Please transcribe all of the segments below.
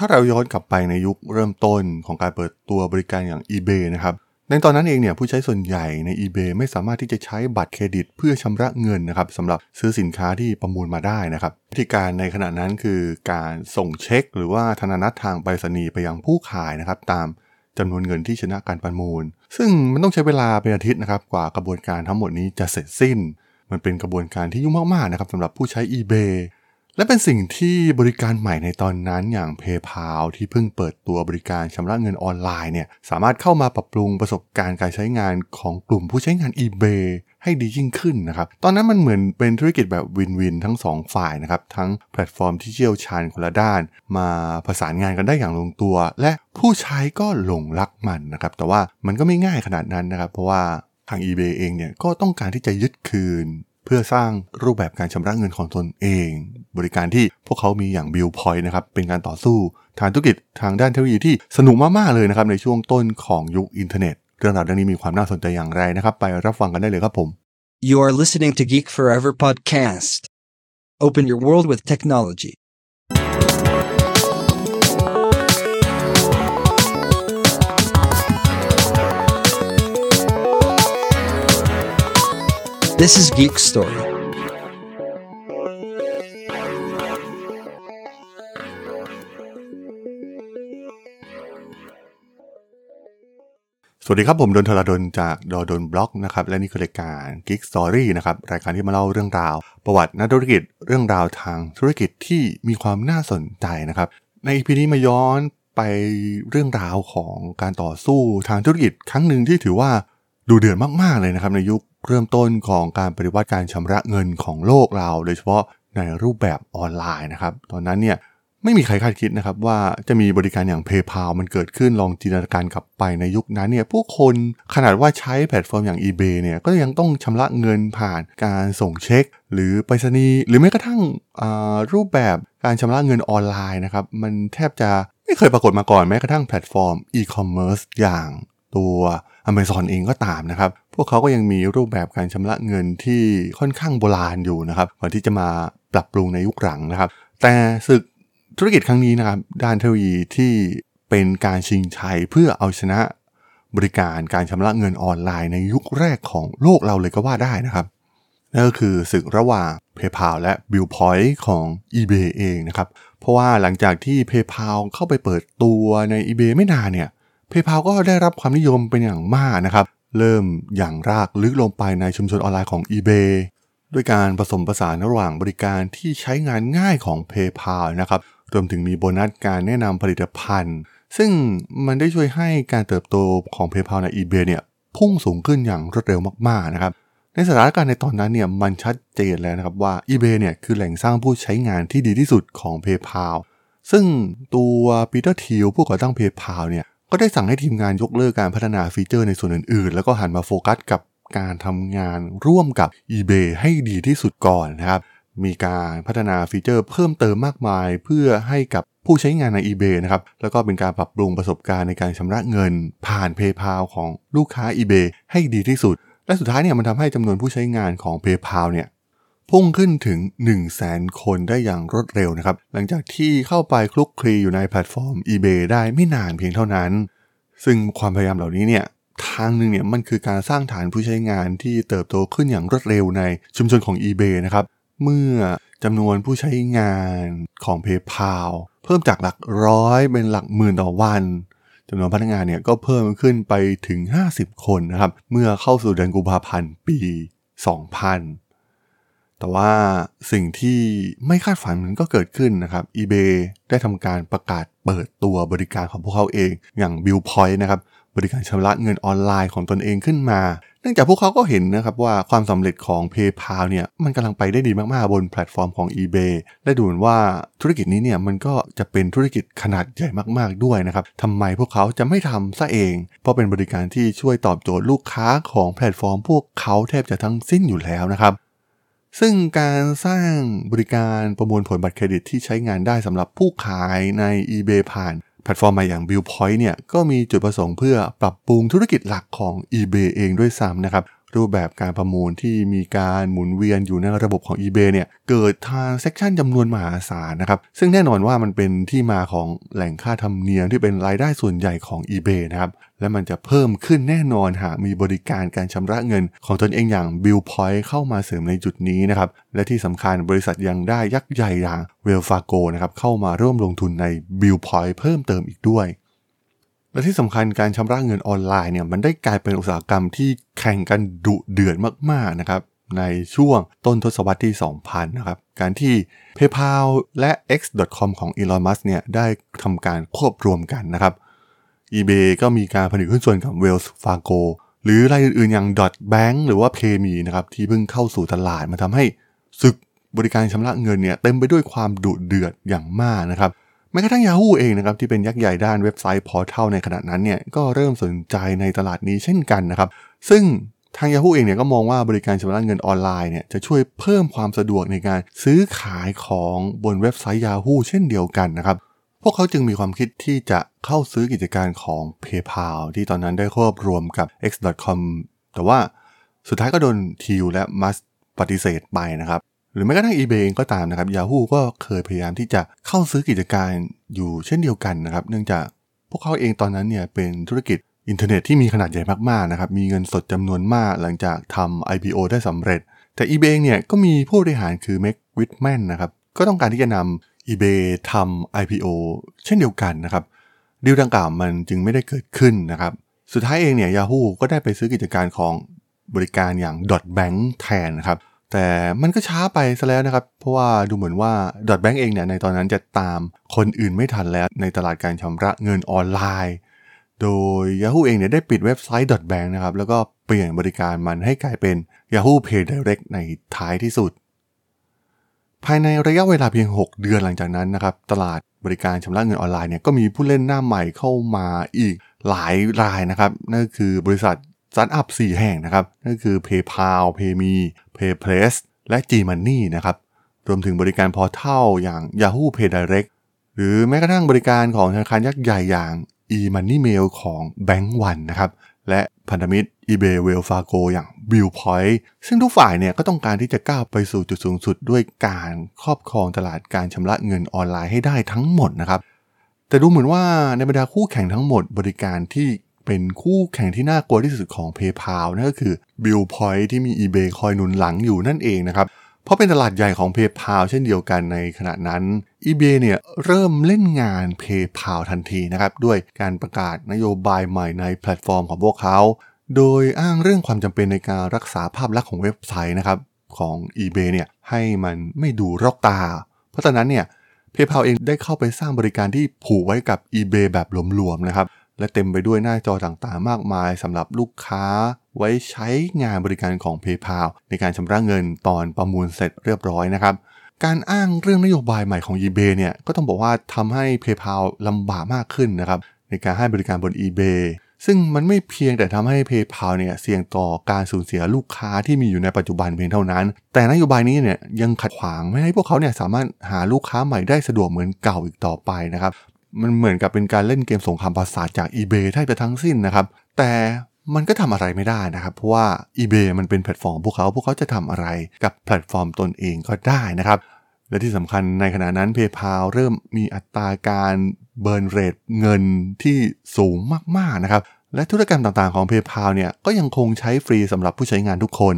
ถ้าเราย้อนกลับไปในยุคเริ่มต้นของการเปิดตัวบริการอย่าง eBay นะครับในตอนนั้นเองเนี่ยผู้ใช้ส่วนใหญ่ใน eBay ไม่สามารถที่จะใช้บัตรเครดิตเพื่อชำระเงินนะครับสำหรับซื้อสินค้าที่ประมูลมาได้นะครับวิธีการในขณะนั้นคือการส่งเช็คหรือว่าธนานัตทางไปรษณีย์ไปยังผู้ขายนะครับตามจำนวนเงินที่ชนะการประมูลซึ่งมันต้องใช้เวลาเป็นอาทิตย์นะครับกว่ากระบวนการทั้งหมดนี้จะเสร็จสิ้นมันเป็นกระบวนการที่ยุ่งมากๆนะครับสำหรับผู้ใช้ eBay และเป็นสิ่งที่บริการใหม่ในตอนนั้นอย่าง PayPal ที่เพิ่งเปิดตัวบริการชำระเงินออนไลน์เนี่ยสามารถเข้ามาปรับปรุงประสบการณ์การใช้งานของกลุ่มผู้ใช้งาน eBay ให้ดียิ่งขึ้นนะครับตอนนั้นมันเหมือนเป็นธุรกิจแบบวินวินทั้ง2ฝ่ายนะครับทั้งแพลตฟอร์มที่เชี่ยวชาญคนละด้านมาประสานงานกันได้อย่างลงตัวและผู้ใช้ก็หลงรักมันนะครับแต่ว่ามันก็ไม่ง่ายขนาดนั้นนะครับเพราะว่าทาง eBay เองเนี่ยก็ต้องการที่จะยึดคืนเพื่อสร้างรูปแบบการชำระเงินของตนเองบริการที่พวกเขามีอย่าง Billpoint นะครับเป็นการต่อสู้ทางธุรกิจทางด้านเทคโนโลยีที่สนุกมากๆเลยนะครับในช่วงต้นของยุคอินเทอร์เน็ตเรื่องราวดังนี้มีความน่าสนใจอย่างไรนะครับไปรับฟังกันได้เลยครับผม You are listening to Geek Forever Podcast. Open your world with technology.This is Geek Story. สวัสดีครับผมดนทรดลจากดนบล็อกนะครับและนี่คือรายการ Geek Story นะครับรายการที่มาเล่าเรื่องราวประวัตินักธุรกิจเรื่องราวทางธุรกิจที่มีความน่าสนใจนะครับใน EP นี้มาย้อนไปเรื่องราวของการต่อสู้ทางธุรกิจครั้งหนึ่งที่ถือว่าดูเดือดมากๆเลยนะครับในยุคเริ่มต้นของการปฏิวัติการชำระเงินของโลกเราโดยเฉพาะในรูปแบบออนไลน์นะครับตอนนั้นเนี่ยไม่มีใครคาดคิดนะครับว่าจะมีบริการอย่าง PayPal มันเกิดขึ้นลองจินตนาการกลับไปในยุคนั้นเนี่ยผู้คนขนาดว่าใช้แพลตฟอร์มอย่าง eBay เนี่ยก็ยังต้องชำระเงินผ่านการส่งเช็คหรือไปรษณีย์หรือแม้กระทั่งรูปแบบการชำระเงินออนไลน์นะครับมันแทบจะไม่เคยปรากฏมาก่อนแม้กระทั่งแพลตฟอร์ม e-commerce อย่างตัว Amazon เองก็ตามนะครับพวกเขาก็ยังมีรูปแบบการชำระเงินที่ค่อนข้างโบราณอยู่นะครับก่อนที่จะมาปรับปรุงในยุคหลังนะครับแต่ศึกธุรกิจครั้งนี้นะครับด้านเทคโนโลยีที่เป็นการชิงชัยเพื่อเอาชนะบริการการชำระเงินออนไลน์ในยุคแรกของโลกเราเลยก็ว่าได้นะครับนั่นก็คือศึกระหว่าง PayPal และ Billpoint ของ eBay เองนะครับเพราะว่าหลังจากที่ PayPal เข้าไปเปิดตัวใน eBay ไม่นานเนี่ยPayPal ก็ได้รับความนิยมเป็นอย่างมากนะครับเริ่มอย่างรากลึกลงไปในชุมชนออนไลน์ของ eBay ด้วยการผสมผสานระหว่างบริการที่ใช้งานง่ายของ PayPal นะครับรวมถึงมีโบนัสการแนะนำผลิตภัณฑ์ซึ่งมันได้ช่วยให้การเติบโตของ PayPal ใน eBay เนี่ยพุ่งสูงขึ้นอย่างรวดเร็วมากๆนะครับในสถานการณ์ในตอนนั้นเนี่ยมันชัดเจนแล้วนะครับว่า eBay เนี่ยคือแหล่งสร้างผู้ใช้งานที่ดีที่สุดของ PayPal ซึ่งตัว Peter Thiel ผู้ก่อตั้ง PayPal เนี่ยก็ได้สั่งให้ทีมงานยกเลิกการพัฒนาฟีเจอร์ในส่วนอื่นๆแล้วก็หันมาโฟกัสกับการทำงานร่วมกับ eBay ให้ดีที่สุดก่อนนะครับมีการพัฒนาฟีเจอร์เพิ่มเติมมากมายเพื่อให้กับผู้ใช้งานใน eBay นะครับแล้วก็เป็นการปรับปรุงประสบการณ์ในการชำระเงินผ่าน PayPal ของลูกค้า eBay ให้ดีที่สุดและสุดท้ายเนี่ยมันทำให้จำนวนผู้ใช้งานของ PayPal เนี่ยพุ่งขึ้นถึง 100,000 คนได้อย่างรวดเร็วนะครับหลังจากที่เข้าไปคลุกคลีอยู่ในแพลตฟอร์ม eBay ได้ไม่นานเพียงเท่านั้นซึ่งความพยายามเหล่านี้เนี่ยทางนึงเนี่ยมันคือการสร้างฐานผู้ใช้งานที่เติบโตขึ้นอย่างรวดเร็วในชุมชนของ eBay นะครับเมื่อจำนวนผู้ใช้งานของ PayPal เพิ่มจากหลักร้อยเป็นหลักหมื่นต่อวันจำนวนพนักงานเนี่ยก็เพิ่มขึ้นไปถึง50คนนะครับเมื่อเข้าสู่เดือนกุมภาพันธ์ปี2000แต่ว่าสิ่งที่ไม่คาดฝันมันก็เกิดขึ้นนะครับ eBay ได้ทำการประกาศเปิดตัวบริการของพวกเขาเองอย่าง Billpoint นะครับบริการชำระเงินออนไลน์ของตนเองขึ้นมาเนื่องจากพวกเขาก็เห็นนะครับว่าความสำเร็จของ PayPal เนี่ยมันกำลังไปได้ดีมากๆบนแพลตฟอร์มของ eBay และดูเหมือนว่าธุรกิจนี้เนี่ยมันก็จะเป็นธุรกิจขนาดใหญ่มากๆด้วยนะครับทำไมพวกเขาจะไม่ทำซะเองเพราะเป็นบริการที่ช่วยตอบโจทย์ลูกค้าของแพลตฟอร์มพวกเขาแทบจะทั้งสิ้นอยู่แล้วนะครับซึ่งการสร้างบริการประมวลผลบัตรเครดิตที่ใช้งานได้สำหรับผู้ขายใน eBay ผ่านแพลตฟอร์มใหม่อย่าง Billpoint เนี่ยก็มีจุดประสงค์เพื่อปรับปรุงธุรกิจหลักของ eBay เองด้วยซ้ำนะครับ รูปแบบการประมูลที่มีการหมุนเวียนอยู่ในระบบของ eBay เนี่ยเกิด transaction จำนวนมหาศาลนะครับซึ่งแน่นอนว่ามันเป็นที่มาของแหล่งค่าธรรมเนียมที่เป็นรายได้ส่วนใหญ่ของ eBay นะครับและมันจะเพิ่มขึ้นแน่นอนหากมีบริการการชำระเงินของตนเองอย่าง Billpoint เข้ามาเสริมในจุดนี้นะครับและที่สำคัญบริษัทยังได้ยักษ์ใหญ่อย่าง Wells Fargo นะครับเข้ามาร่วมลงทุนใน Billpoint เพิ่มเติมอีกด้วยและที่สำคัญการชำระเงินออนไลน์เนี่ยมันได้กลายเป็นอุตสาหกรรมที่แข่งกันดุเดือดมากๆนะครับในช่วงต้นทศวรรษที่ 2000 นะครับการที่ PayPal และ X.com ของ Elon Musk เนี่ยได้ทำการควบรวมกันนะครับ eBay ก็มีการผลิตหุ้นส่วนกับ Wells Fargo หรือรายอื่นๆอย่าง .bank หรือว่า PayMe นะครับที่เพิ่งเข้าสู่ตลาดมาทำให้ศึกบริการชำระเงินเนี่ยเต็มไปด้วยความดุเดือดอย่างมากนะครับแม้กระทั่ง Yahoo เองนะครับที่เป็นยักษ์ใหญ่ด้านเว็บไซต์พอร์ทัลในขณะนั้นเนี่ยก็เริ่มสนใจในตลาดนี้เช่นกันนะครับซึ่งทาง Yahoo เองเนี่ยก็มองว่าบริการชำระเงินออนไลน์เนี่ยจะช่วยเพิ่มความสะดวกในการซื้อขายของบนเว็บไซต์ Yahoo เช่นเดียวกันนะครับพวกเขาจึงมีความคิดที่จะเข้าซื้อกิจการของ PayPal ที่ตอนนั้นได้ควบรวมกับ X.com แต่ว่าสุดท้ายก็โดน Thiel และ Musk ปฏิเสธไปนะครับหรือแม้กระทั่ง eBay เองก็ตามนะครับ Yahoo ก็เคยพยายามที่จะเข้าซื้อกิจการอยู่เช่นเดียวกันนะครับเนื่องจากพวกเขาเองตอนนั้นเนี่ยเป็นธุรกิจอินเทอร์เน็ตที่มีขนาดใหญ่มากๆนะครับมีเงินสดจำนวนมากหลังจากทำ IPO ได้สำเร็จแต่ eBay เนี่ยก็มีผู้บริหารคือ Meg Whitman นะครับก็ต้องการที่จะนำ eBay ทำ IPO เช่นเดียวกันนะครับดีลดังกล่าวมันจึงไม่ได้เกิดขึ้นนะครับสุดท้ายเองเนี่ย Yahoo ก็ได้ไปซื้อกิจการของบริการอย่าง .bank แทนนะครับแต่มันก็ช้าไปซะแล้วนะครับเพราะว่าดูเหมือนว่า .bank เองเนี่ยในตอนนั้นจะตามคนอื่นไม่ทันแล้วในตลาดการชำระเงินออนไลน์โดย Yahoo เองเนี่ยได้ปิดเว็บไซต์ .bank นะครับแล้วก็เปลี่ยนบริการมันให้กลายเป็น Yahoo Pay Direct ในท้ายที่สุดภายในระยะเวลาเพียง6เดือนหลังจากนั้นนะครับตลาดบริการชำระเงินออนไลน์เนี่ยก็มีผู้เล่นหน้าใหม่เข้ามาอีกหลายรายนะครับนั่นคือบริษัทสตาร์ทอัพ4แห่งนะครับนั่นคือ PayPal, PayMe, PayPlus และ G-Money นะครับรวมถึงบริการพอร์ทัลอย่าง Yahoo Pay Direct หรือแม้กระทั่งบริการของธนาคารยักษ์ใหญ่อย่าง E-Money Mail ของ Bank One นะครับและพันธมิตร eBay Wells Fargo อย่าง Billpoint ซึ่งทุกฝ่ายเนี่ยก็ต้องการที่จะก้าวไปสู่จุดสูงสุดด้วยการครอบครองตลาดการชำระเงินออนไลน์ให้ได้ทั้งหมดนะครับแต่ดูเหมือนว่าในบรรดาคู่แข่งทั้งหมดบริการที่เป็นคู่แข่งที่น่ากลัวที่สุดของ PayPal นั่นก็คือ Billpoint ที่มี eBay คอยหนุนหลังอยู่นั่นเองนะครับเพราะเป็นตลาดใหญ่ของ PayPal เช่นเดียวกันในขณะนั้น eBay เนี่ยเริ่มเล่นงาน PayPal ทันทีนะครับด้วยการประกาศนโยบายใหม่ในแพลตฟอร์มของพวกเขาโดยอ้างเรื่องความจำเป็นในการรักษาภาพลักษณ์ของเว็บไซต์นะครับของ eBay เนี่ยให้มันไม่ดูรกตาเพราะฉะนั้นเนี่ย PayPal เองได้เข้าไปสร้างบริการที่ผูกไว้กับ eBay แบบหลวมๆนะครับและเต็มไปด้วยหน้าจอต่างๆมากมายสำหรับลูกค้าไว้ใช้งานบริการของ PayPal ในการชำระเงินตอนประมูลเสร็จเรียบร้อยนะครับการอ้างเรื่องนโยบายใหม่ของ eBay เนี่ยก็ต้องบอกว่าทำให้ PayPal ลำบากมากขึ้นนะครับในการให้บริการบน eBay ซึ่งมันไม่เพียงแต่ทำให้ PayPal เนี่ยเสี่ยงต่อการสูญเสียลูกค้าที่มีอยู่ในปัจจุบันเพียงเท่านั้นแต่นโยบายนี้เนี่ยยังขัดขวางไม่ให้พวกเขาเนี่ยสามารถหาลูกค้าใหม่ได้สะดวกเหมือนเก่าอีกต่อไปนะครับมันเหมือนกับเป็นการเล่นเกมสงครามประสาทจาก eBay แทบจะทั้งสิ้นนะครับแต่มันก็ทำอะไรไม่ได้นะครับเพราะว่า eBay มันเป็นแพลตฟอร์มพวกเขาจะทำอะไรกับแพลตฟอร์มตนเองก็ได้นะครับและที่สำคัญในขณะนั้น PayPal เริ่มมีอัตราการเบิร์นเรทเงินที่สูงมากๆนะครับและธุรกรรมต่างๆของ PayPal เนี่ยก็ยังคงใช้ฟรีสำหรับผู้ใช้งานทุกคน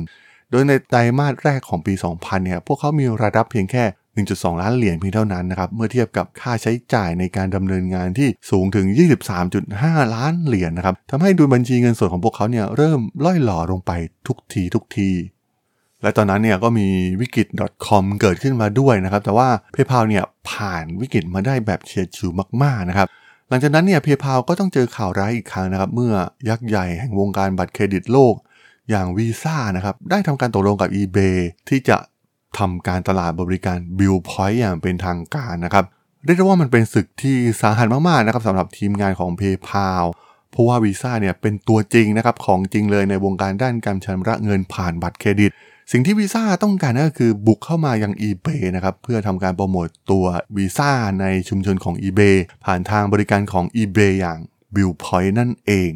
โดยในไตรมาสแรกของปี 2000 เนี่ยพวกเขามีรายรับเพียงแค่1.2 ล้านเหรียญเพียงเท่านั้นนะครับเมื่อเทียบกับค่าใช้จ่ายในการดำเนินงานที่สูงถึง 23.5 ล้านเหรียญนะครับทำให้ดุลบัญชีเงินสดของพวกเขาเนี่ยเริ่มล่อยหล่อลงไปทุกทีและตอนนั้นเนี่ยก็มีวิกฤต .com เกิดขึ้นมาด้วยนะครับแต่ว่า PayPal เนี่ยผ่านวิกฤตมาได้แบบเฉียดฉิวมากๆนะครับหลังจากนั้นเนี่ย PayPal ก็ต้องเจอข่าวร้ายอีกครั้งนะครับเมื่อยักษ์ใหญ่แห่งวงการบัตรเครดิตโลกอย่าง Visa นะครับได้ทำการตกลงกับ eBay ที่จะทำการตลาดบริการ Billpoint อย่างเป็นทางการนะครับเรียกได้ว่ามันเป็นศึกที่สาหัสมากๆนะครับสำหรับทีมงานของ PayPal เพราะว่า Visa เนี่ยเป็นตัวจริงนะครับของจริงเลยในวงการด้านการชำระเงินผ่านบัตรเครดิตสิ่งที่ Visa ต้องการก็คือบุกเข้ามายัง eBay นะครับเพื่อทำการโปรโมตตัว Visa ในชุมชนของ eBay ผ่านทางบริการของ eBay อย่าง Billpoint นั่นเอง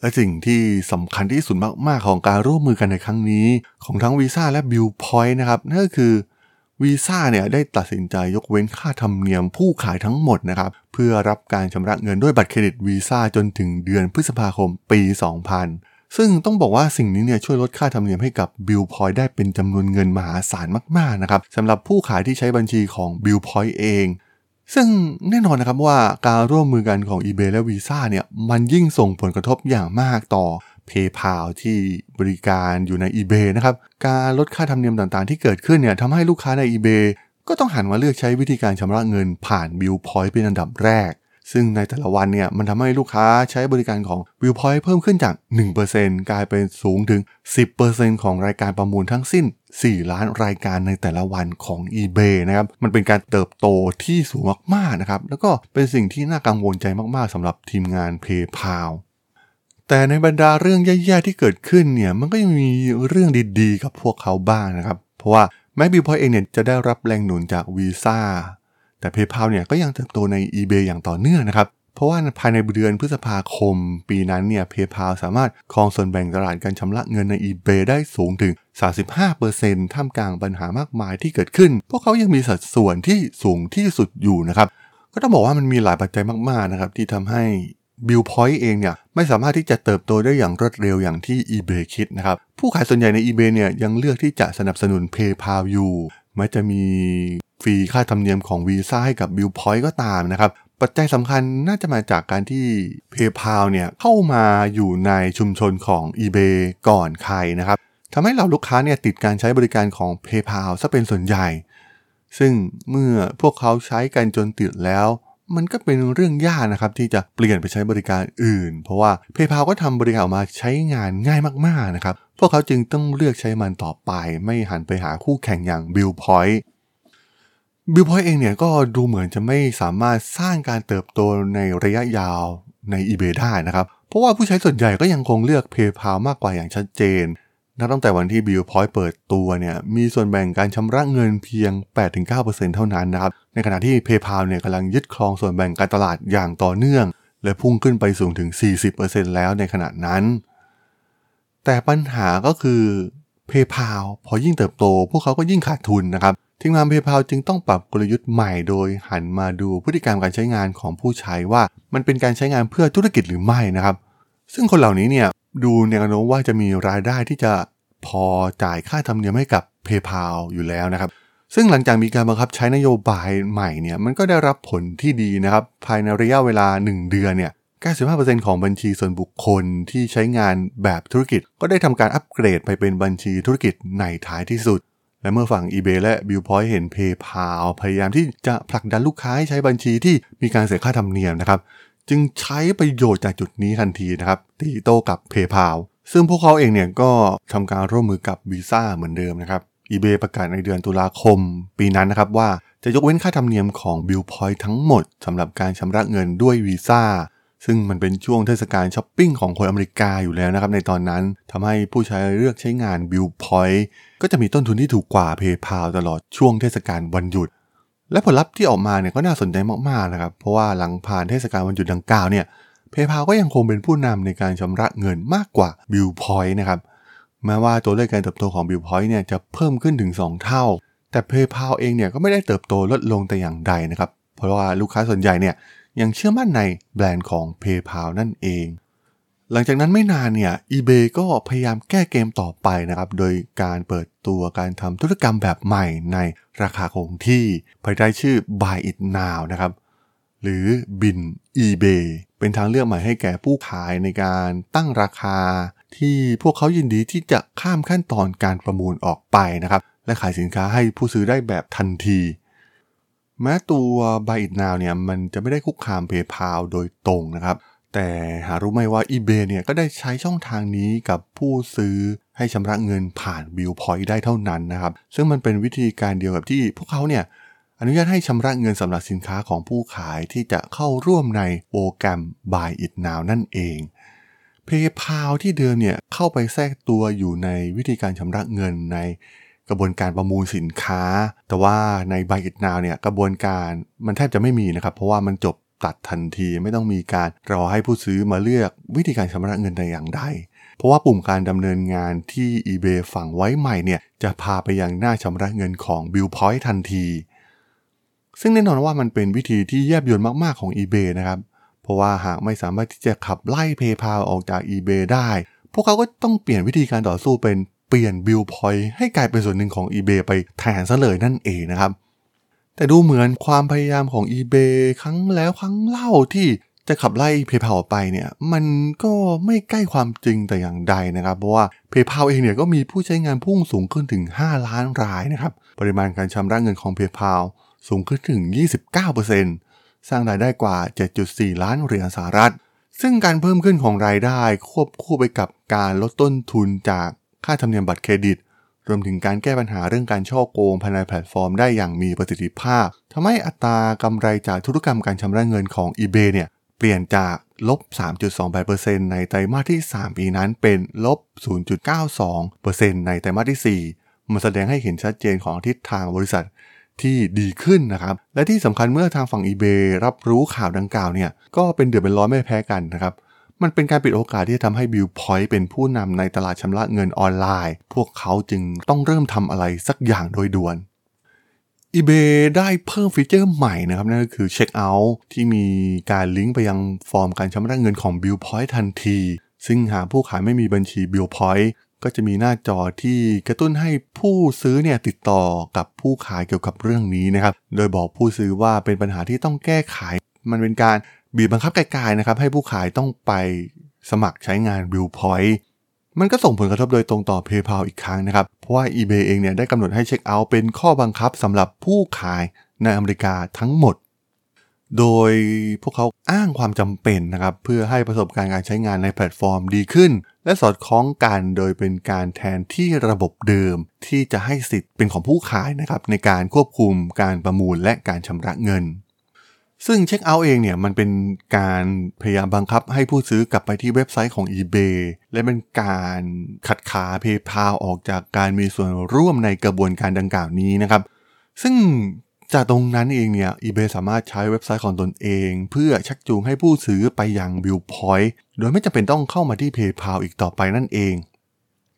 และสิ่งที่สำคัญที่สุดมากๆของการร่วมมือกันในครั้งนี้ของทั้ง Visa และ Billpoint นะครับนั่นก็คือ Visa เนี่ยได้ตัดสินใจยกเว้นค่าธรรมเนียมผู้ขายทั้งหมดนะครับเพื่อรับการชำระเงินด้วยบัตรเครดิต Visa จนถึงเดือนพฤษภาคมปี 2000ซึ่งต้องบอกว่าสิ่งนี้เนี่ยช่วยลดค่าธรรมเนียมให้กับ Billpoint ได้เป็นจำนวนเงินมหาศาลมากๆนะครับสำหรับผู้ขายที่ใช้บัญชีของ Billpoint เองซึ่งแน่นอนนะครับว่าการร่วมมือกันของ eBay และ Visa เนี่ยมันยิ่งส่งผลกระทบอย่างมากต่อ PayPal ที่บริการอยู่ใน eBay นะครับการลดค่าธรรมเนียมต่างๆที่เกิดขึ้นเนี่ยทำให้ลูกค้าใน eBay ก็ต้องหันมาเลือกใช้วิธีการชำระเงินผ่าน Billpoint เป็นอันดับแรกซึ่งในแต่ละวันเนี่ยมันทำให้ลูกค้าใช้บริการของ Billpoint เพิ่มขึ้นจาก 1% กลายเป็นสูงถึง 10% ของรายการประมูลทั้งสิ้น4ล้านรายการในแต่ละวันของ eBay นะครับมันเป็นการเติบโตที่สูงมากๆนะครับแล้วก็เป็นสิ่งที่น่ากังวลใจมากๆสำหรับทีมงาน PayPal แต่ในบรรดาเรื่องแย่ๆที่เกิดขึ้นเนี่ยมันก็ยังมีเรื่องดีๆกับพวกเขาบ้างนะครับเพราะว่าแม้ Billpoint เองเนี่ยจะได้รับแรงหนุนจาก Visaแต่ PayPal เนี่ยก็ยังเติบโตใน eBay อย่างต่อเนื่องนะครับเพราะว่าภายในเดือนพฤษภาคมปีนั้นเนี่ย PayPal สามารถครองส่วนแบ่งตลาดการชำระเงินใน eBay ได้สูงถึง 35% ท่ามกลางปัญหามากมายที่เกิดขึ้นพวกเขายังมีสัดส่วนที่สูงที่สุดอยู่นะครับก็ต้องบอกว่ามันมีหลายปัจจัยมากๆนะครับที่ทำให้ Billpoint เองเนี่ยไม่สามารถที่จะเติบโตได้อย่างรวดเร็วอย่างที่ eBay คิดนะครับผู้ขายส่วนใหญ่ใน eBay เนี่ยยังเลือกที่จะสนับสนุน PayPal อยู่แม้จะมีฟรีค่าธรรมเนียมของ Visa ให้กับ Billpoint ก็ตามนะครับปัจจัยสำคัญน่าจะมาจากการที่ PayPal เนี่ยเข้ามาอยู่ในชุมชนของ eBay ก่อนใครนะครับทำให้เหล่าลูกค้าเนี่ยติดการใช้บริการของ PayPal ซะเป็นส่วนใหญ่ซึ่งเมื่อพวกเขาใช้กันจนติดแล้วมันก็เป็นเรื่องยากนะครับที่จะเปลี่ยนไปใช้บริการอื่นเพราะว่า PayPal ก็ทำบริการออกมาใช้งานง่ายมากๆนะครับพวกเขาจึงต้องเลือกใช้มันต่อไปไม่หันไปหาคู่แข่งอย่าง Billpoint Billpoint เองเนี่ยก็ดูเหมือนจะไม่สามารถสร้างการเติบโตในระยะยาวใน eBay ได้นะครับเพราะว่าผู้ใช้ส่วนใหญ่ก็ยังคงเลือก PayPal มากกว่าอย่างชัดเจนนับตั้งแต่วันที่ Billpoint เปิดตัวเนี่ยมีส่วนแบ่งการชำระเงินเพียง 8-9% เท่านั้นนะครับในขณะที่ PayPal เนี่ยกำลังยึดครองส่วนแบ่งการตลาดอย่างต่อเนื่องและพุ่งขึ้นไปสูงถึง 40% แล้วในขณะนั้นแต่ปัญหาก็คือ PayPal พอยิ่งเติบโตพวกเขาก็ยิ่งขาดทุนนะครับทีมงาน PayPal จึงต้องปรับกลยุทธ์ใหม่โดยหันมาดูพฤติกรรมการใช้งานของผู้ใช้ว่ามันเป็นการใช้งานเพื่อธุรกิจหรือไม่นะครับซึ่งคนเหล่านี้เนี่ยดูแนวโน้มว่าจะมีรายได้ที่จะพอจ่ายค่าธรรมเนียมให้กับ PayPal อยู่แล้วนะครับซึ่งหลังจากมีการบังคับใช้นโยบายใหม่เนี่ยมันก็ได้รับผลที่ดีนะครับภายในระยะเวลา1เดือนเนี่ย 95% ของบัญชีส่วนบุคคลที่ใช้งานแบบธุรกิจก็ได้ทำการอัปเกรดไปเป็นบัญชีธุรกิจในท้ายที่สุดและเมื่อฝั่ง eBay และ Billpoint เห็น PayPal พยายามที่จะผลักดันลูกค้าให้ใช้บัญชีที่มีการเสียค่าธรรมเนียมนะครับจึงใช้ประโยชน์จากจุดนี้ทันทีนะครับตีโต้กับ PayPal ซึ่งพวกเขาเองเนี่ยก็ทำการร่วมมือกับ Visa เหมือนเดิมนะครับ eBay ประกาศในเดือนตุลาคมปีนั้นนะครับว่าจะยกเว้นค่าธรรมเนียมของ Billpoint ทั้งหมดสำหรับการชำระเงินด้วย Visa ซึ่งมันเป็นช่วงเทศกาลช้อปปิ้งของคนอเมริกาอยู่แล้วนะครับในตอนนั้นทำให้ผู้ใช้เลือกใช้งาน Billpoint ก็จะมีต้นทุนที่ถูกกว่า PayPal ตลอดช่วงเทศกาลวันหยุดและผลลัพธ์ที่ออกมาเนี่ยก็น่าสนใจมากๆนะครับเพราะว่าหลังผ่านเทศกาลวันหยุดดังกล่าวเนี่ย PayPal ก็ยังคงเป็นผู้นำในการชำระเงินมากกว่า Billpoint นะครับแม้ว่าตัวเลขการเติบโตของ Billpoint เนี่ยจะเพิ่มขึ้นถึง2เท่าแต่ PayPal เองเนี่ยก็ไม่ได้เติบโตลดลงแต่อย่างใดนะครับเพราะว่าลูกค้าส่วนใหญ่เนี่ยยังเชื่อมั่นในแบรนด์ของ PayPal นั่นเองหลังจากนั้นไม่นานเนี่ย eBay ก็พยายามแก้เกมต่อไปนะครับโดยการเปิดตัวการทำธุรกรรมแบบใหม่ในราคาคงที่ภายใต้ชื่อ Buy It Now นะครับหรือ บิน eBay เป็นทางเลือกใหม่ให้แก่ผู้ขายในการตั้งราคาที่พวกเขายินดีที่จะข้ามขั้นตอนการประมูลออกไปนะครับและขายสินค้าให้ผู้ซื้อได้แบบทันทีแม้ตัว Buy It Now เนี่ยมันจะไม่ได้คุกคาม PayPal โดยตรงนะครับแต่หารู้ไหมว่า eBay เนี่ยก็ได้ใช้ช่องทางนี้กับผู้ซื้อให้ชำระเงินผ่าน Billpoint ได้เท่านั้นนะครับซึ่งมันเป็นวิธีการเดียวกับที่พวกเขาเนี่ยอนุญาตให้ชำระเงินสำหรับสินค้าของผู้ขายที่จะเข้าร่วมในโปรแกรม Buy It Now นั่นเอง PayPal ที่เดิมเนี่ยเข้าไปแทรกตัวอยู่ในวิธีการชำระเงินในกระบวนการประมูลสินค้าแต่ว่าใน Buy It Now เนี่ยกระบวนการมันแทบจะไม่มีนะครับเพราะว่ามันจบ ตัดทันทีไม่ต้องมีการรอให้ผู้ซื้อมาเลือกวิธีการชำระเงินแต่อย่างใดเพราะว่าปุ่มการดำเนินงานที่ eBay ฝังไว้ใหม่เนี่ยจะพาไปยังหน้าชำระเงินของ Billpoint ทันทีซึ่งแน่นอนว่ามันเป็นวิธีที่แยบยลมากๆของ eBay นะครับเพราะว่าหากไม่สามารถที่จะขับไล่ PayPal ออกจาก eBay ได้พวกเขาก็ต้องเปลี่ยนวิธีการต่อสู้เป็นเปลี่ยน Billpoint ให้กลายเป็นส่วนหนึ่งของ eBay ไปแทนซะเลยนั่นเองนะครับแต่ดูเหมือนความพยายามของ eBay ครั้งแล้วครั้งเล่าที่จะขับไล่ PayPal ออกไปเนี่ยมันก็ไม่ใกล้ความจริงแต่อย่างใดนะครับเพราะว่า PayPal เองเนี่ยก็มีผู้ใช้งานพุ่งสูงขึ้นถึง5ล้านรายนะครับปริมาณการชำระเงินของ PayPal สูงขึ้นถึง 29% สร้างรายได้กว่า 7.4 ล้านเหรียญสหรัฐซึ่งการเพิ่มขึ้นของรายได้ควบคู่ไปกับการลดต้นทุนจากค่าธรรมเนียมบัตรเครดิตรวมถึงการแก้ปัญหาเรื่องการฉ้อโกงภายในแพลตฟอร์มได้อย่างมีประสิทธิภาพทำให้อัตรากำไรจากธุรกรรมการชำระเงินของ eBay เนี่ยเปลี่ยนจากลบ 3.28% ในไตรมาสที่3ปีนั้นเป็นลบ 0.92% ในไตรมาสที่4มันแสดงให้เห็นชัดเจนของทิศทางบริษัทที่ดีขึ้นนะครับและที่สำคัญเมื่อทางฝั่ง eBay รับรู้ข่าวดังกล่าวเนี่ยก็เป็นเดือดเป็นร้อนไม่แพ้กันนะครับมันเป็นการปิดโอกาสที่จะทำให้ Billpoint เป็นผู้นำในตลาดชำระเงินออนไลน์พวกเขาจึงต้องเริ่มทำอะไรสักอย่างโดยด่วน eBay ได้เพิ่มฟีเจอร์ใหม่นะครับนั่นก็คือเช็คเอาท์ที่มีการลิงก์ไปยังฟอร์มการชำระเงินของ Billpoint ทันทีซึ่งหากผู้ขายไม่มีบัญชี Billpoint ก็จะมีหน้าจอที่กระตุ้นให้ผู้ซื้อเนี่ยติดต่อกับผู้ขายเกี่ยวกับเรื่องนี้นะครับโดยบอกผู้ซื้อว่าเป็นปัญหาที่ต้องแก้ไขมันเป็นการบีบบังคับไกลๆนะครับให้ผู้ขายต้องไปสมัครใช้งาน Billpoint มันก็ส่งผลกระทบโดยตรงต่อ PayPal อีกครั้งนะครับเพราะว่า eBay เองเนี่ยได้กำหนดให้เช็คเอาท์เป็นข้อบังคับสำหรับผู้ขายในอเมริกาทั้งหมดโดยพวกเขาอ้างความจำเป็นนะครับเพื่อให้ประสบการณ์การใช้งานในแพลตฟอร์มดีขึ้นและสอดคล้องกันโดยเป็นการแทนที่ระบบเดิมที่จะให้สิทธิ์เป็นของผู้ขายนะครับในการควบคุมการประมูลและการชำระเงินซึ่งเช็คเอาท์เองเนี่ยมันเป็นการพยายามบังคับให้ผู้ซื้อกลับไปที่เว็บไซต์ของ eBay และเป็นการขัดขา PayPal ออกจากการมีส่วนร่วมในกระบวนการดังกล่าวนี้นะครับซึ่งจากตรงนั้นเองเนี่ย eBay สามารถใช้เว็บไซต์ของตนเองเพื่อชักจูงให้ผู้ซื้อไปยัง Billpoint โดยไม่จำเป็นต้องเข้ามาที่ PayPal อีกต่อไปนั่นเอง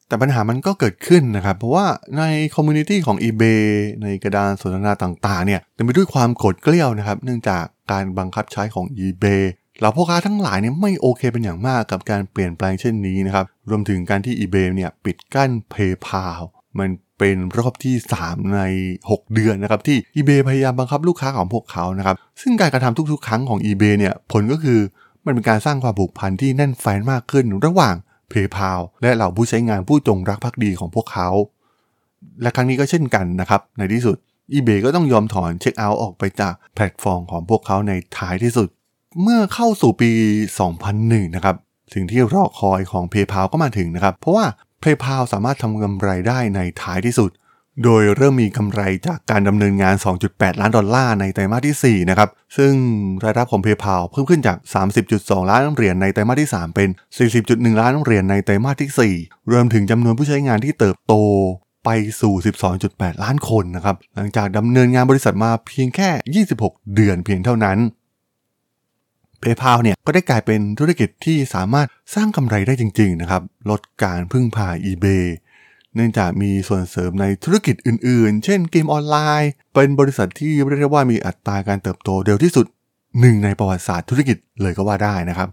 แต่ปัญหามันก็เกิดขึ้นนะครับเพราะว่าในคอมมูนิตี้ของ eBay ในกระดานสนทนาต่างๆเนี่ยเต็มไปด้วยความโกรธเกรี้ยวนะครับเนื่องจากการบังคับใช้ของ eBay เหล่าพ่อค้าทั้งหลายเนี่ยไม่โอเคเป็นอย่างมากกับการเปลี่ยนแปลงเช่นนี้นะครับรวมถึงการที่ eBay เนี่ยปิดกั้น PayPal มันเป็นรอบที่3ใน6เดือนนะครับที่ eBay พยายามบังคับลูกค้าของพวกเขานะครับซึ่งการกระทำทุกๆครั้งของ eBay เนี่ยผลก็คือมันเป็นการสร้างความผูกพันที่แน่นแฟ้นมากขึ้นระหว่างPayPal และเหล่าผู้ใช้งานผู้จงรักภักดีของพวกเขาและครั้งนี้ก็เช่นกันนะครับในที่สุด eBay ก็ต้องยอมถอนเช็คเอาท์ออกไปจากแพลตฟอร์มของพวกเขาในท้ายที่สุดเมื่อเข้าสู่ปี 2001 นะครับสิ่งที่รอคอยของ PayPal ก็มาถึงนะครับเพราะว่า PayPal สามารถทำกำไรได้ในท้ายที่สุดโดยเริ่มมีกำไรจากการดำเนินงาน 2.8 ล้านดอลลาร์ในไตรมาสที่4นะครับซึ่งรายรับของ PayPal เพิ่มขึ้นจาก 30.2 ล้านเหรียญในไตรมาสที่3เป็น 40.1 ล้านเหรียญในไตรมาสที่4รวมถึงจำนวนผู้ใช้งานที่เติบโตไปสู่ 12.8 ล้านคนนะครับหลังจากดำเนินงานบริษัทมาเพียงแค่ 26 เดือนเพียงเท่านั้น PayPal เนี่ยก็ได้กลายเป็นธุรกิจที่สามารถสร้างกำไรได้จริงๆนะครับลดการพึ่งพา eBayเนื่องจากมีส่วนเสริมในธุรกิจอื่นๆเช่นเกมออนไลน์เป็นบริษัทที่เรียกได้ว่ามีอัตราการเติบโตเร็วที่สุด1ในประวัติศาสตร์ธุรกิจเลยก็ว่าได้นะครับ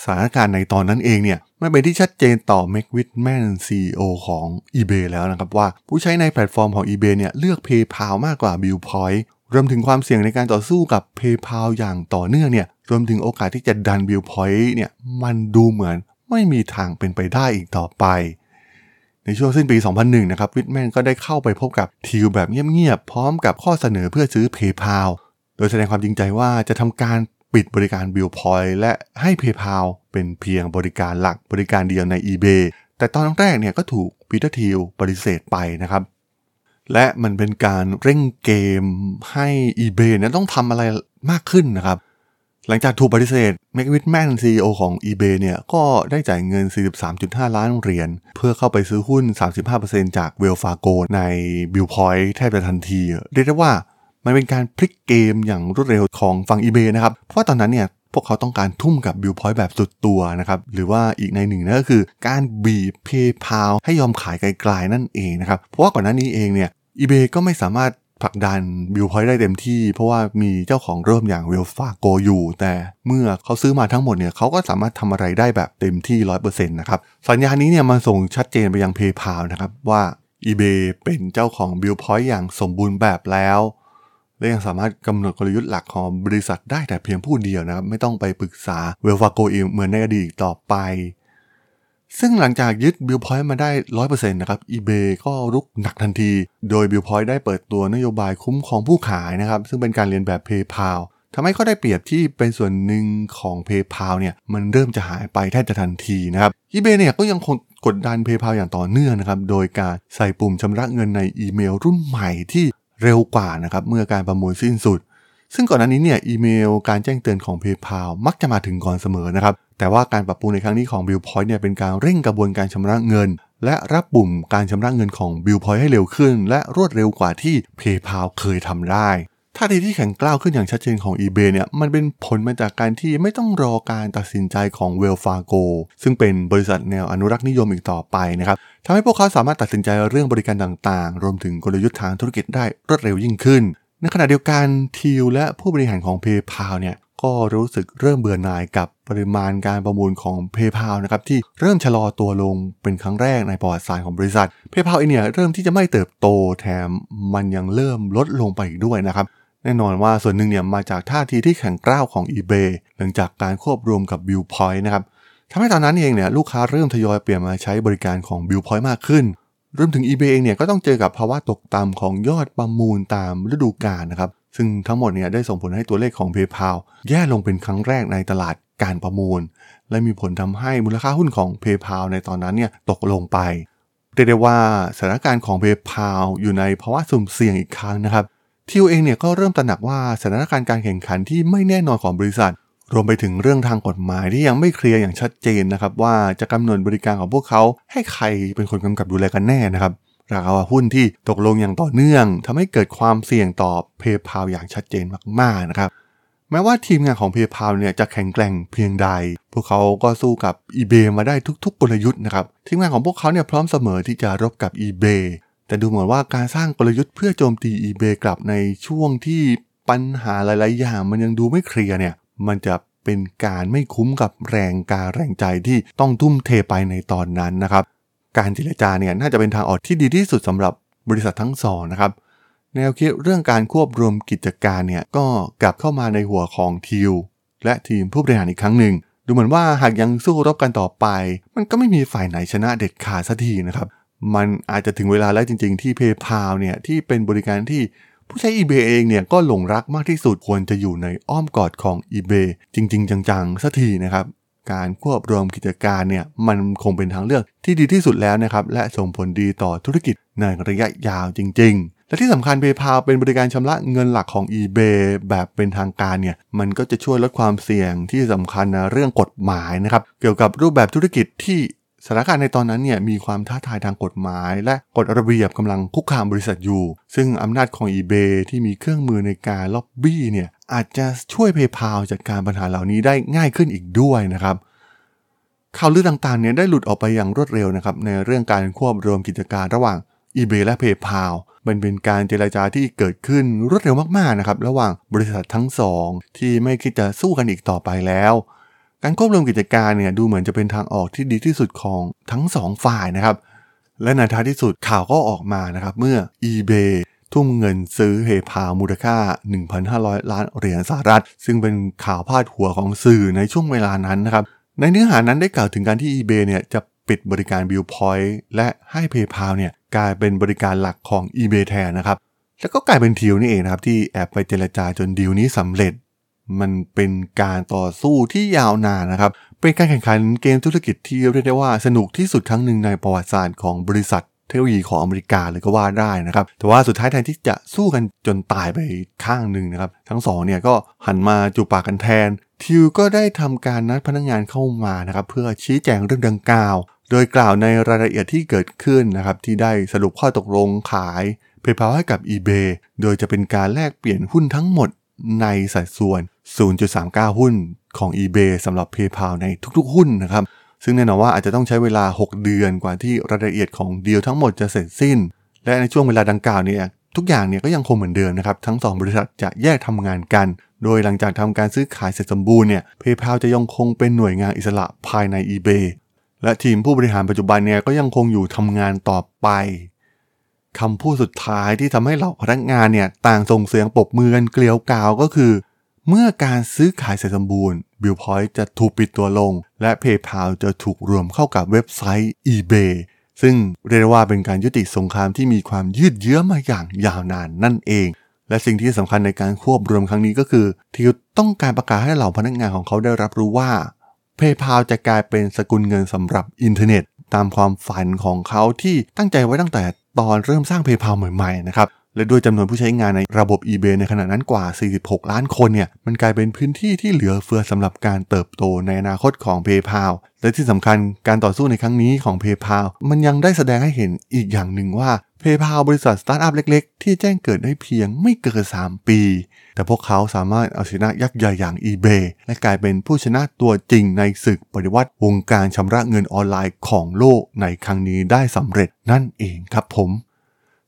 สถานการณ์ในตอนนั้นเองเนี่ยมันเป็นที่ชัดเจนต่อ Meg Whitman CEO ของ eBay แล้วนะครับว่าผู้ใช้ในแพลตฟอร์มของ eBay เนี่ยเลือก PayPal มากกว่า Billpoint รวมถึงความเสี่ยงในการต่อสู้กับ PayPal อย่างต่อเนื่องเนี่ยรวมถึงโอกาสที่จะดัน Billpoint เนี่ยมันดูเหมือนไม่มีทางเป็นไปได้อีกต่อไปในช่วงสิ้นปี 2001 นะครับวิทแมนก็ได้เข้าไปพบกับทิวแบบเงียบๆพร้อมกับข้อเสนอเพื่อซื้อ PayPal โดยแสดงความจริงใจว่าจะทำการปิดบริการ Billpoint และให้ PayPal เป็นเพียงบริการหลักบริการเดียวใน eBay แต่ตอนแรกเนี่ยก็ถูก Peter Thiel ปฏิเสธไปนะครับและมันเป็นการเร่งเกมให้ eBay เนี่ยต้องทำอะไรมากขึ้นนะครับหลังจากถูกปฏิเสธ Meg Whitman CEO ของ eBay เนี่ยก็ได้จ่ายเงิน 43.5 ล้านเหรียญเพื่อเข้าไปซื้อหุ้น 35% จาก Wells Fargo ใน Billpoint แทบจะทันทีเรียกได้ว่า มันเป็นการพลิกเกมอย่างรวดเร็วของฝั่ง eBay นะครับเพราะว่าตอนนั้นเนี่ยพวกเขาต้องการทุ่มกับ Billpoint แบบสุดตัวนะครับหรือว่าอีกในหนึ่งก็คือการบีบ PayPal ให้ยอมขายไกลๆนั่นเองนะครับเพราะว่าก่อนหน้านี้เองเนี่ย eBay ก็ไม่สามารถผลักดัน Billpoint ได้เต็มที่เพราะว่ามีเจ้าของร่วมอย่าง Wells Fargo อยู่แต่เมื่อเขาซื้อมาทั้งหมดเนี่ยเขาก็สามารถทำอะไรได้แบบเต็มที่ 100% นะครับสัญญานี้เนี่ยมันส่งชัดเจนไปยัง PayPal นะครับว่า eBay เป็นเจ้าของ Billpoint อย่างสมบูรณ์แบบแล้วและยังสามารถกำหนดกลยุทธ์หลักของบริษัทได้แต่เพียงผู้เดียวนะครับไม่ต้องไปปรึกษา Wells Fargo อีกเหมือนในอดีตต่อไปซึ่งหลังจากยึด Billpoint มาได้ 100% นะครับ eBay ก็รุกหนักทันทีโดย Billpoint ได้เปิดตัวนโยบายคุ้มของผู้ขายนะครับซึ่งเป็นการเรียนแบบ PayPal ทำให้ข้อได้เปรียบที่เป็นส่วนหนึ่งของ PayPal เนี่ยมันเริ่มจะหายไปแทบจะทันทีนะครับ eBay เนี่ยก็ยังคงกดดัน PayPal อย่างต่อเนื่องนะครับโดยการใส่ปุ่มชำระเงินในอีเมลรุ่นใหม่ที่เร็วกว่านะครับเมื่อการประมูลสิ้นสุดซึ่งก่อนหน้านี้เนี่ยอีเมลการแจ้งเตือนของ PayPal มักจะมาถึงก่อนเสมอนะครับแต่ว่าการปรับปรุงในครั้งนี้ของ Billpoint เนี่ยเป็นการเร่งกระบวนการชำระเงินและรับปุ่มการชำระเงินของ Billpoint ให้เร็วขึ้นและรวดเร็วกว่าที่ PayPal เคยทำได้ท่าทีที่แข็งกร้าวขึ้นอย่างชัดเจนของ eBay เนี่ยมันเป็นผลมาจากการที่ไม่ต้องรอการตัดสินใจของ Wells Fargo ซึ่งเป็นบริษัทแนวอนุรักษ์นิยมอีกต่อไปนะครับทำให้พวกเขาสามารถตัดสินใจเรื่องบริการต่างๆรวมถึงกลยุทธ์ทางธุรกิจได้รวดเร็วยิ่งขึ้นในขณะเดียวกันทีลและผู้บริหารของ PayPal เนี่ยก็รู้สึกเริ่มเบื่อหน่ายกับปริมาณการประมูลของ PayPal นะครับที่เริ่มชะลอตัวลงเป็นครั้งแรกในประวัติศาสตร์ของบริษัท PayPal เนี่ยเริ่มที่จะไม่เติบโตแถมมันยังเริ่มลดลงไปอีกด้วยนะครับแน่นอนว่าส่วนหนึ่งเนี่ยมาจากท่าทีที่แข็งกร้าวของ eBay หลังจากการควบรวมกับ Billpoint นะครับทำให้ตอนนั้นเองเนี่ยลูกค้าเริ่มทยอยเปลี่ยนมาใช้บริการของ Billpoint มากขึ้นรวมถึง eBay เองเนี่ยก็ต้องเจอกับภาวะตกต่ำของยอดประมูลตามฤดูกาลนะครับซึ่งทั้งหมดเนี่ยได้ส่งผลให้ตัวเลขของ PayPal แย่ลงเป็นครั้งแรกในตลาดการประมูลและมีผลทำให้มูลค่าหุ้นของ PayPal ในตอนนั้นเนี่ยตกลงไปเรียกได้ว่าสถานการณ์ของ PayPal อยู่ในภาวะสุ่มเสี่ยงอีกครั้งนะครับทิวเองเนี่ยก็เริ่มตระหนักว่าสถานการณ์การแข่งขันที่ไม่แน่นอนของบริษัทรวมไปถึงเรื่องทางกฎหมายที่ยังไม่เคลียร์อย่างชัดเจนนะครับว่าจะกำหนดบริการของพวกเขาให้ใครเป็นคนกำกับดูแลกันแน่นะครับราคาหุ้นที่ตกลงอย่างต่อเนื่องทำให้เกิดความเสี่ยงต่อ PayPal อย่างชัดเจนมากๆนะครับแม้ว่าทีมงานของ PayPal เนี่ยจะแข็งแกร่งเพียงใดพวกเขาก็สู้กับ eBay มาได้ทุกๆกลยุทธ์นะครับทีมงานของพวกเขาเนี่ยพร้อมเสมอที่จะรบกับ eBay แต่ดูเหมือนว่าการสร้างกลยุทธ์เพื่อโจมตี eBay กลับในช่วงที่ปัญหาหลายๆอย่างมันยังดูไม่เคลียร์เนี่ยมันจะเป็นการไม่คุ้มกับแรงใจที่ต้องทุ่มเทไปในตอนนั้นนะครับการเจรจาเนี่ยน่าจะเป็นทางออกที่ดีที่สุดสำหรับบริษัททั้งสองนะครับแนวคิดเรื่องการควบรวมกิจการเนี่ยก็กลับเข้ามาในหัวของทิวและทีมผู้บริหารอีกครั้งหนึ่งดูเหมือนว่าหากยังสู้รบกันต่อไปมันก็ไม่มีฝ่ายไหนชนะเด็ดขาดสักทีนะครับมันอาจจะถึงเวลาแล้วจริงๆที่ PayPal เนี่ยที่เป็นบริการที่ผู้ใช้ eBay เองเนี่ยก็หลงรักมากที่สุดควรจะอยู่ในอ้อมกอดของ eBay จริงๆจังๆสักทีนะครับการควบรวมกิจการเนี่ยมันคงเป็นทางเลือกที่ดีที่สุดแล้วนะครับและส่งผลดีต่อธุรกิจในระยะยาวจริงๆและที่สำคัญ PayPal เป็นบริการชำระเงินหลักของ eBay แบบเป็นทางการเนี่ยมันก็จะช่วยลดความเสี่ยงที่สำคัญนะเรื่องกฎหมายนะครับเกี่ยวกับรูปแบบธุรกิจที่สถานการณ์ในตอนนั้นเนี่ยมีความท้าทายทางกฎหมายและกฎระเบียบกำลังคุกคามบริษัทอยู่ซึ่งอำนาจของ eBay ที่มีเครื่องมือในการล็อบบี้เนี่ยอาจจะช่วย PayPal จัดการปัญหาเหล่านี้ได้ง่ายขึ้นอีกด้วยนะครับข่าวลือต่างๆเนี่ยได้หลุดออกไปอย่างรวดเร็วนะครับในเรื่องการควบรวมกิจการระหว่าง eBay และ PayPal มันเป็นการเจรจาที่เกิดขึ้นรวดเร็วมากๆนะครับระหว่างบริษัททั้งสองที่ไม่คิดจะสู้กันอีกต่อไปแล้วการควบรวมกิจการเนี่ยดูเหมือนจะเป็นทางออกที่ดีที่สุดของทั้งสองฝ่ายนะครับและในท้ายที่สุดข่าวก็ออกมานะครับเมื่อ eBay ทุ่มเงินซื้อ PayPal มูลค่า 1,500 ล้านเหรียญสหรัฐซึ่งเป็นข่าวพาดหัวของสื่อในช่วงเวลานั้นนะครับในเนื้อหานั้นได้กล่าวถึงการที่ eBay เนี่ยจะปิดบริการ Billpoint และให้ PayPal เนี่ยกลายเป็นบริการหลักของ eBay แทนนะครับแล้วก็กลายเป็นทิวนี่เองนะครับที่แอบไปเจรจาจนดีลนี้สำเร็จมันเป็นการต่อสู้ที่ยาวนานนะครับเป็นการแข่งขันเกมธุรกิจที่เรียกได้ว่าสนุกที่สุดครั้งหนึ่งในประวัติศาสตร์ของบริษัท เทคโนโลยีของอเมริกาเลยก็ว่าได้นะครับแต่ว่าสุดท้ายแทนที่จะสู้กันจนตายไปข้างหนึ่งนะครับทั้งสองเนี่ยก็หันมาจูบปากกันแทนทิวก็ได้ทำการนัดพนักงานเข้ามานะครับเพื่อชี้แจงเรื่องดังกล่าวโดยกล่าวในรายละเอียดที่เกิดขึ้นนะครับที่ได้สรุปข้อตกลงขาย PayPal ให้กับ eBay โดยจะเป็นการแลกเปลี่ยนหุ้นทั้งหมดในสัดส่วน 0.39 หุ้นของ eBay สำหรับ PayPal ในทุกๆหุ้นนะครับซึ่งแน่นอนว่าอาจจะต้องใช้เวลา6เดือนกว่าที่รายละเอียดของดีลทั้งหมดจะเสร็จสิ้นและในช่วงเวลาดังกล่าวนี้ทุกอย่างเนี่ยก็ยังคงเหมือนเดิมนะครับทั้ง2บริษัทจะแยกทำงานกันโดยหลังจากทำการซื้อขายเสร็จสมบูรณ์เนี่ย PayPal จะยังคงเป็นหน่วยงานอิสระภายใน eBay และทีมผู้บริหารปัจจุบันเนี่ยก็ยังคงอยู่ทำงานต่อไปคำพูดสุดท้ายที่ทำให้เหล่าพนักงานเนี่ยต่างส่งเสียงปรบมือกันเกลียวกราวก็คือเมื่อการซื้อขายเสร็จสมบูรณ์ Billpoint จะถูกปิดตัวลงและ PayPal จะถูกรวมเข้ากับเว็บไซต์ eBay ซึ่งเรียกว่าเป็นการยุติสงครามที่มีความยืดเยื้อมาอย่างยาวนานนั่นเองและสิ่งที่สำคัญในการควบรวมครั้งนี้ก็คือที่ต้องการประกาศให้เหล่าพนักงานของเขาได้รับรู้ว่า PayPal จะกลายเป็นสกุลเงินสำหรับอินเทอร์เน็ตตามความฝันของเขาที่ตั้งใจไว้ตั้งแต่ตอนเริ่มสร้าง PayPal ใหม่ๆนะครับและด้วยจำนวนผู้ใช้งานในระบบ eBay ในขณะนั้นกว่า46ล้านคนเนี่ยมันกลายเป็นพื้นที่ที่เหลือเฟือสำหรับการเติบโตในอนาคตของ PayPal และที่สำคัญการต่อสู้ในครั้งนี้ของ PayPal มันยังได้แสดงให้เห็นอีกอย่างหนึ่งว่า PayPal บริษัทสตาร์ทอัพเล็กๆที่แจ้งเกิดได้เพียงไม่เกิน3ปีแต่พวกเขาสามารถเอาชนะยักษ์ใหญ่อย่าง eBay และกลายเป็นผู้ชนะตัวจริงในศึกปฏิวัติวงการชำระเงินออนไลน์ของโลกในครั้งนี้ได้สำเร็จนั่นเองครับผม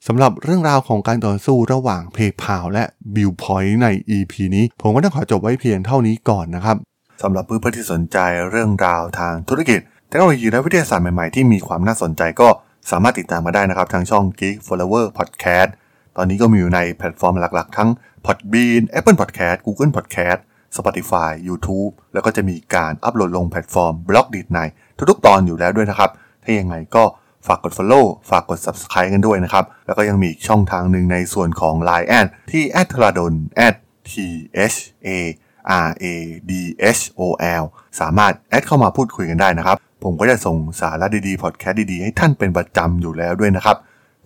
สำหรับเรื่องราวของการต่อสู้ระหว่าง PayPal และ Billpoint ใน EP นี้ผมก็ต้องขอจบไว้เพียงเท่านี้ก่อนนะครับสำหรับเพื่อนๆที่สนใจเรื่องราวทางธุรกิจเทคโนโลยีและวิทยาศาสตร์ใหม่ๆที่มีความน่าสนใจก็สามารถติดตามมาได้นะครับทางช่อง Geek Forever's Podcast ตอนนี้ก็มีอยู่ในแพลตฟอร์มหลักๆทั้ง Podbean, Apple Podcast, Google Podcast, Spotify, YouTube แล้วก็จะมีการอัปโหลดลงแพลตฟอร์ม Blockdit ในทุกๆตอนอยู่แล้วด้วยนะครับถ้ายังไงก็ฝากกด follow ฝากกด subscribe กันด้วยนะครับแล้วก็ยังมีช่องทางหนึ่งในส่วนของ Line แอดที่ @thradol @thradol สามารถแอดเข้ามาพูดคุยกันได้นะครับผมก็จะส่งสาระดีๆพอดแคสต์ดีๆให้ท่านเป็นประจำอยู่แล้วด้วยนะครับ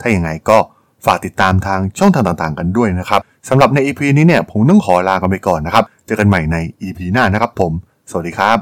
ถ้าอย่างไรก็ฝากติดตามทางช่องทางต่างๆกันด้วยนะครับสำหรับใน EP นี้เนี่ยผมต้องขอลากันไปก่อนนะครับเจอกันใหม่ใน EP หน้านะครับผมสวัสดีครับ